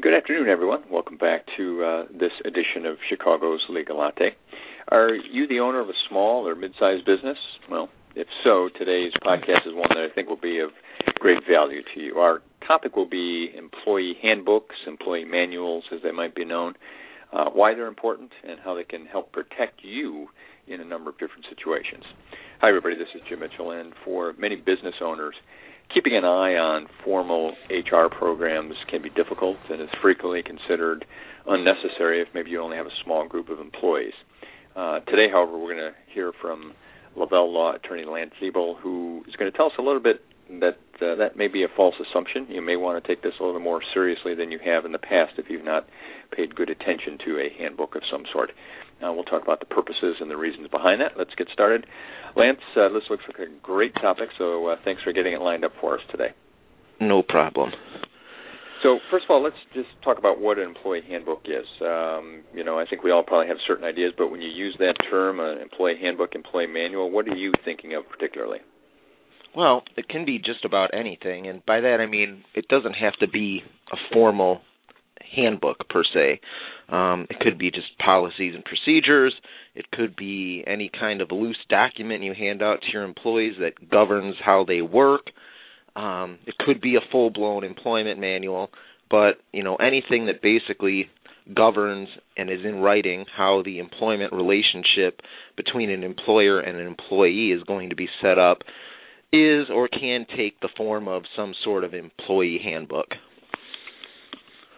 Good afternoon, everyone. Welcome back to this edition of Chicago's Legal Latte. Are you the owner of a small or mid-sized business? Well, if so, today's podcast is one that I think will be of great value to you. Our topic will be employee handbooks, employee manuals, as they might be known, why they're important, and how they can help protect you in a number of different situations. Hi, everybody. This is Jim Mitchell, and for many business owners, keeping an eye on formal HR programs can be difficult and is frequently considered unnecessary if maybe you only have a small group of employees. Today, however, we're going to hear from Lavelle Law attorney Lance Ebel, who is going to tell us a little bit that may be a false assumption. You may want to take this a little more seriously than you have in the past if you've not paid good attention to a handbook of some sort. We'll talk about the purposes and the reasons behind that. Let's get started. Lance, this looks like a great topic, so thanks for getting it lined up for us today. No problem. So first of all, let's just talk about what an employee handbook is. I think we all probably have certain ideas, but when you use that term, employee handbook, employee manual, what are you thinking of particularly? Well, it can be just about anything, and by that I mean it doesn't have to be a formal handbook per se. It could be just policies and procedures. It could be any kind of loose document you hand out to your employees that governs how they work. It could be a full-blown employment manual, but anything that basically governs and is in writing how the employment relationship between an employer and an employee is going to be set up is or can take the form of some sort of employee handbook.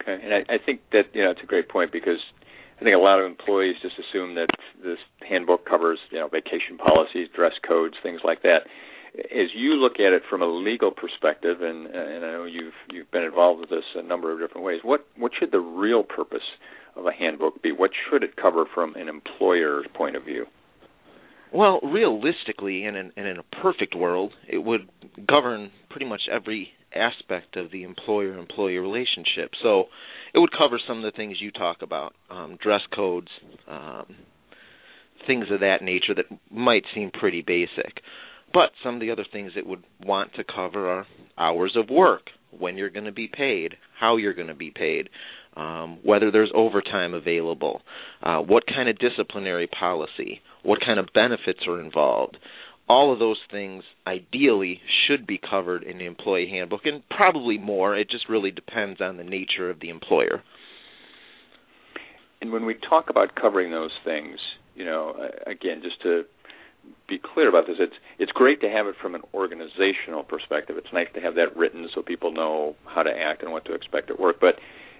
Okay, and I think that it's a great point, because I think a lot of employees just assume that this handbook covers vacation policies, dress codes, things like that. As you look at it from a legal perspective, and I know you've been involved with this a number of different ways, what should the real purpose of a handbook be? What should it cover from an employer's point of view? Well, realistically, in a perfect world, it would govern pretty much every aspect of the employer-employee relationship. So it would cover some of the things you talk about, dress codes, things of that nature that might seem pretty basic. But some of the other things it would want to cover are hours of work, when you're going to be paid, how you're going to be paid, whether there's overtime available, what kind of disciplinary policy, what kind of benefits are involved. All of those things ideally should be covered in the employee handbook, and probably more. It just really depends on the nature of the employer. And when we talk about covering those things, again, just to be clear about this, it's great to have it from an organizational perspective. It's nice to have that written so people know how to act and what to expect at work, but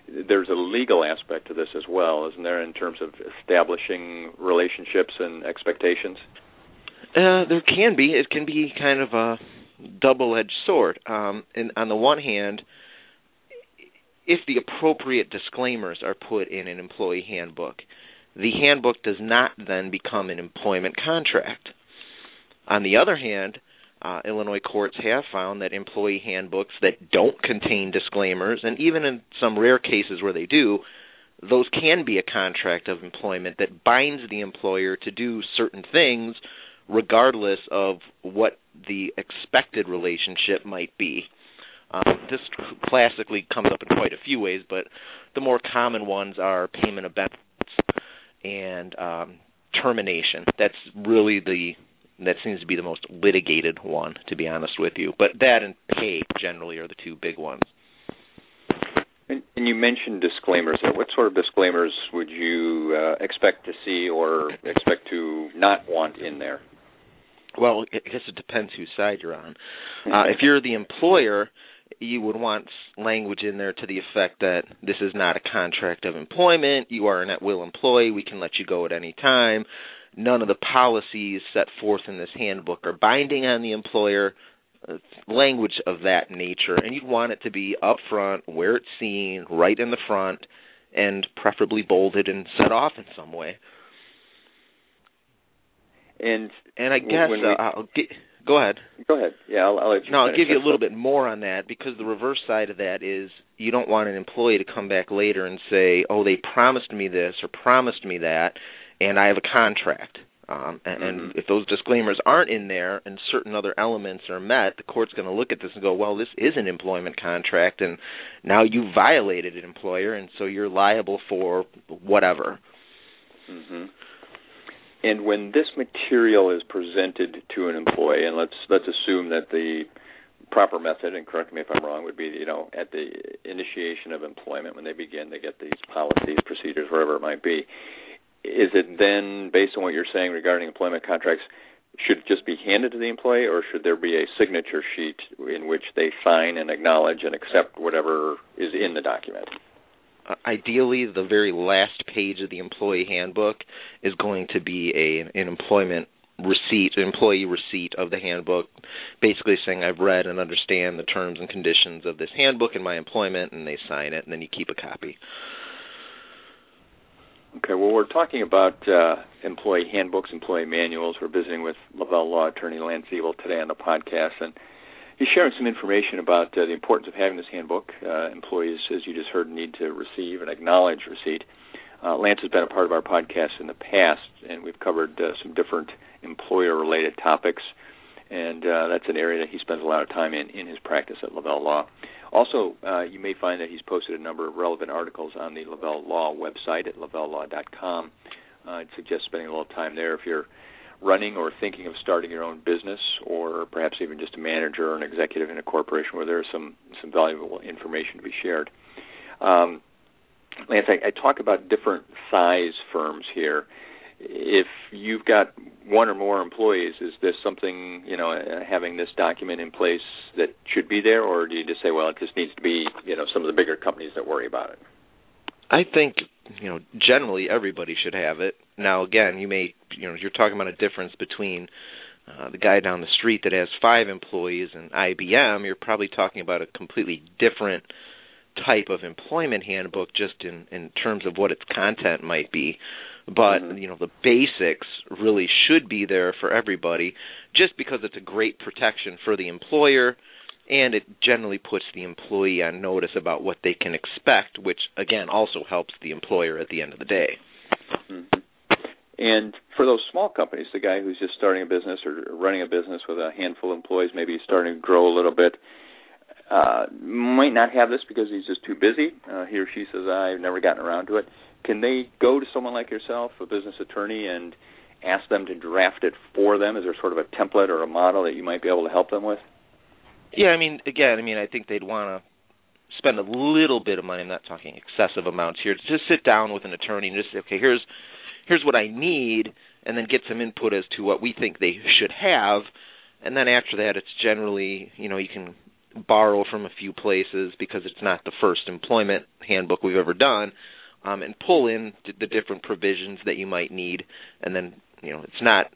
there's a legal aspect to this as well, isn't there, in terms of establishing relationships and expectations? There can be. It can be kind of a double-edged sword. And on the one hand, if the appropriate disclaimers are put in an employee handbook, the handbook does not then become an employment contract. On the other hand, Illinois courts have found that employee handbooks that don't contain disclaimers, and even in some rare cases where they do, those can be a contract of employment that binds the employer to do certain things regardless of what the expected relationship might be. This classically comes up in quite a few ways, but the more common ones are payment of benefits and termination. That's really that seems to be the most litigated one, to be honest with you. But that and pay generally are the two big ones. And you mentioned disclaimers. What sort of disclaimers would you expect to see or expect to not want in there? Well, I guess it depends whose side you're on. If you're the employer, you would want language in there to the effect that this is not a contract of employment, you are an at-will employee, we can let you go at any time, none of the policies set forth in this handbook are binding on the employer, language of that nature. And you'd want it to be up front, where it's seen, right in the front, and preferably bolded and set off in some way. And I guess go ahead. Go ahead. Yeah, I'll let you. No, I'll give you a little bit more on that, because the reverse side of that is you don't want an employee to come back later and say, "Oh, they promised me this or promised me that, and I have a contract." And if those disclaimers aren't in there and certain other elements are met, the court's going to look at this and go, well, this is an employment contract, and now you violated an employer, and so you're liable for whatever. Mm-hmm. And when this material is presented to an employee, and let's assume that the proper method, and correct me if I'm wrong, would be, you know, at the initiation of employment, when they begin, they get these policies, procedures, wherever it might be. Is it then, based on what you're saying regarding employment contracts, should it just be handed to the employee, or should there be a signature sheet in which they sign and acknowledge and accept whatever is in the document? Ideally, the very last page of the employee handbook is going to be an employment receipt, an employee receipt of the handbook, basically saying I've read and understand the terms and conditions of this handbook in my employment, and they sign it, and then you keep a copy. Okay, well, we're talking about employee handbooks, employee manuals. We're visiting with Lavelle Law attorney Lance Ebel today on the podcast, and he's sharing some information about the importance of having this handbook. Employees, as you just heard, need to receive and acknowledge receipt. Lance has been a part of our podcast in the past, and we've covered some different employer-related topics, and that's an area that he spends a lot of time in his practice at Lavelle Law. Also, you may find that he's posted a number of relevant articles on the Lavelle Law website at lavellelaw.com. I'd suggest spending a little time there if you're running or thinking of starting your own business, or perhaps even just a manager or an executive in a corporation where there's some valuable information to be shared. Lance, I talk about different size firms here. If you've got one or more employees, is this something, you know, having this document in place that should be there, or do you just say, well, it just needs to be, you know, some of the bigger companies that worry about it? I think, you know, generally everybody should have it. Now, again, you may, you know, you're talking about a difference between the guy down the street that has 5 employees and IBM. You're probably talking about a completely different type of employment handbook, just in terms of what its content might be. But, you know, the basics really should be there for everybody, just because it's a great protection for the employer, and it generally puts the employee on notice about what they can expect, which, again, also helps the employer at the end of the day. Mm-hmm. And for those small companies, the guy who's just starting a business or running a business with a handful of employees, maybe starting to grow a little bit, might not have this because he's just too busy. He or she says, I've never gotten around to it. Can they go to someone like yourself, a business attorney, and ask them to draft it for them? Is there sort of a template or a model that you might be able to help them with? Yeah, I mean, again, I think they'd want to spend a little bit of money. I'm not talking excessive amounts here. Just sit down with an attorney and just say, okay, here's what I need, and then get some input as to what we think they should have. And then after that, it's generally, you know, you can borrow from a few places because it's not the first employment handbook we've ever done. And pull in the different provisions that you might need, and then, you know, it's not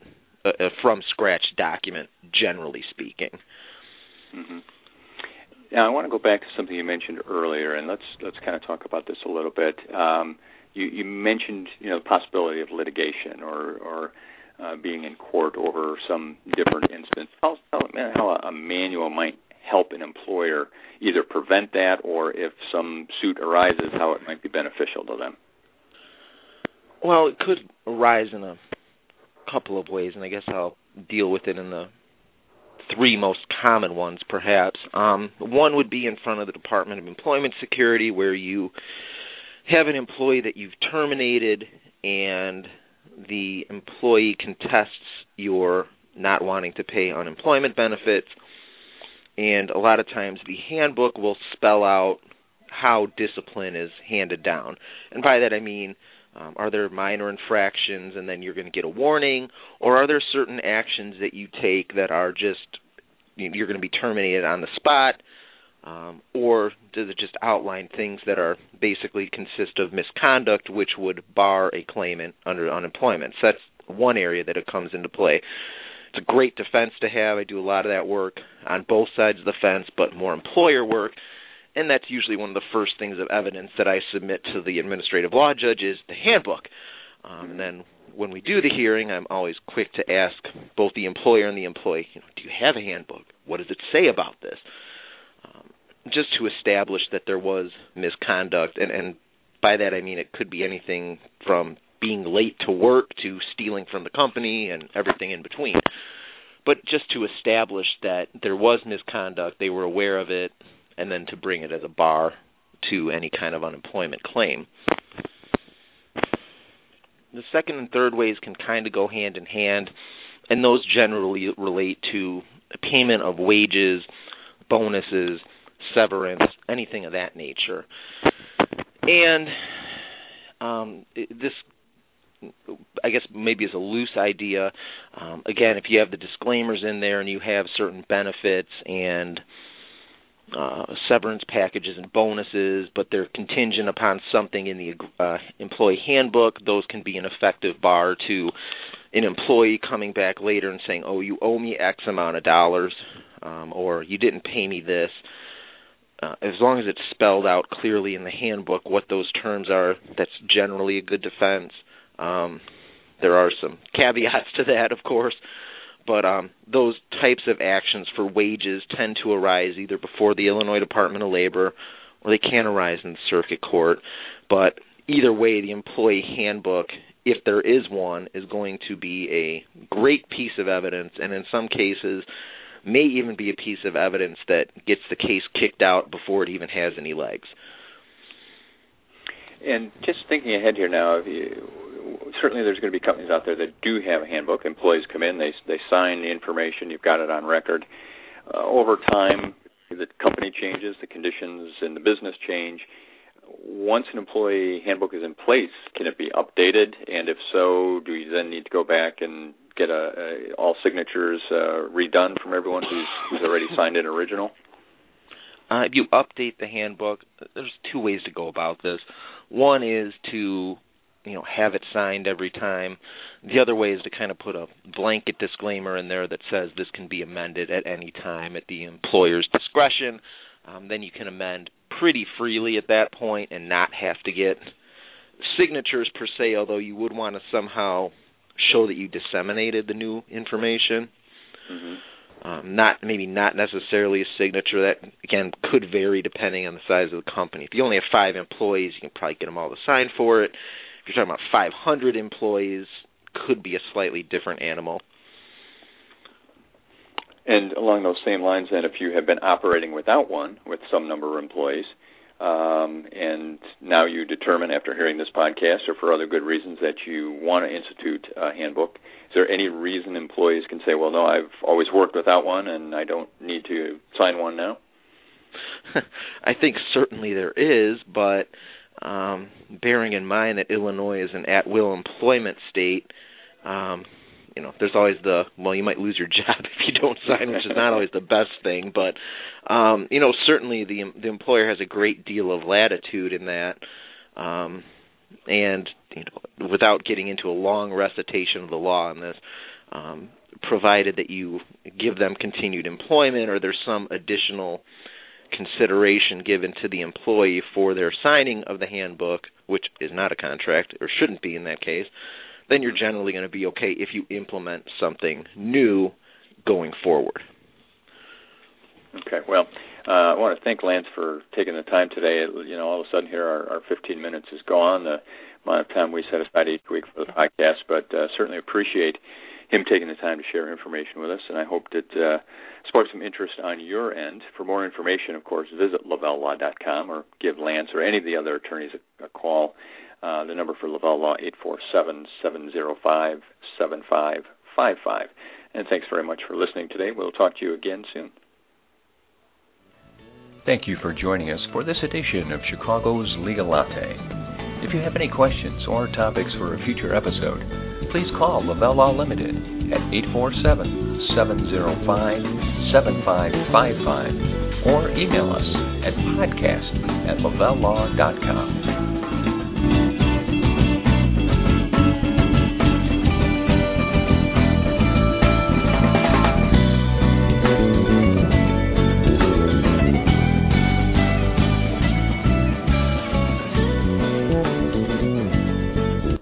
a from-scratch document, generally speaking. Mm-hmm. Now, I want to go back to something you mentioned earlier, and let's kind of talk about this a little bit. You mentioned, you know, the possibility of litigation or being in court over some different instance. How a manual might help an employer either prevent that, or if some suit arises, how it might be beneficial to them? Well, it could arise in a couple of ways, and I guess I'll deal with it in the 3 most common ones, perhaps. One would be in front of the Department of Employment Security, where you have an employee that you've terminated, and the employee contests your not wanting to pay unemployment benefits. And a lot of times the handbook will spell out how discipline is handed down. And by that I mean, are there minor infractions and then you're going to get a warning? Or are there certain actions that you take that are just, you're going to be terminated on the spot? Or does it just outline things that are basically consist of misconduct, which would bar a claimant under unemployment? So that's one area that it comes into play. It's a great defense to have. I do a lot of that work on both sides of the fence, but more employer work. And that's usually one of the first things of evidence that I submit to the administrative law judge is the handbook. And then when we do the hearing, I'm always quick to ask both the employer and the employee, do you have a handbook? What does it say about this? Just to establish that there was misconduct. And by that I mean it could be anything from being late to work to stealing from the company and everything in between. But just to establish that there was misconduct, they were aware of it, and then to bring it as a bar to any kind of unemployment claim. The second and third ways can kind of go hand in hand, and those generally relate to payment of wages, bonuses, severance, anything of that nature. And this, I guess, maybe is a loose idea. Again, if you have the disclaimers in there and you have certain benefits and severance packages and bonuses, but they're contingent upon something in the employee handbook, those can be an effective bar to an employee coming back later and saying, oh, you owe me X amount of dollars, or you didn't pay me this. As long as it's spelled out clearly in the handbook what those terms are, that's generally a good defense. There are some caveats to that, of course, but those types of actions for wages tend to arise either before the Illinois Department of Labor or they can arise in the circuit court. But either way, the employee handbook, if there is one, is going to be a great piece of evidence, and in some cases may even be a piece of evidence that gets the case kicked out before it even has any legs. And just thinking ahead here now, certainly there's going to be companies out there that do have a handbook. Employees come in, they sign the information, you've got it on record. Over time, the company changes, the conditions in the business change. Once an employee handbook is in place, can it be updated? And if so, do you then need to go back and get all signatures redone from everyone who's already signed an original? If you update the handbook, there's two ways to go about this. One is to have it signed every time. The other way is to kind of put a blanket disclaimer in there that says this can be amended at any time at the employer's discretion. Then you can amend pretty freely at that point and not have to get signatures per se, although you would want to somehow show that you disseminated the new information. Mm-hmm. Not necessarily a signature. That, again, could vary depending on the size of the company. If you only have 5 employees, you can probably get them all to sign for it. If you're talking about 500 employees, could be a slightly different animal. And along those same lines, then, if you have been operating without one with some number of employees, and now you determine after hearing this podcast or for other good reasons that you want to institute a handbook, is there any reason employees can say, well, no, I've always worked without one and I don't need to sign one now? I think certainly there is, but bearing in mind that Illinois is an at-will employment state, there's always you might lose your job if you don't sign, which is not always the best thing. But, certainly the employer has a great deal of latitude in that. Without getting into a long recitation of the law on this, provided that you give them continued employment or there's some additional consideration given to the employee for their signing of the handbook, which is not a contract or shouldn't be in that case, then you're generally going to be okay if you implement something new going forward. Okay. Well, I want to thank Lance for taking the time today. All of a sudden here our 15 minutes is gone, the amount of time we set aside each week for the podcast, but certainly appreciate him taking the time to share information with us, and I hope that sparked some interest on your end. For more information, of course, visit LavelleLaw.com or give Lance or any of the other attorneys a call. The number for Lavelle Law, 847-705-7555. And thanks very much for listening today. We'll talk to you again soon. Thank you for joining us for this edition of Chicago's Legal Latte. If you have any questions or topics for a future episode, please call Lavelle Law Limited at 847-705-7555 or email us at podcast@lavellelaw.com.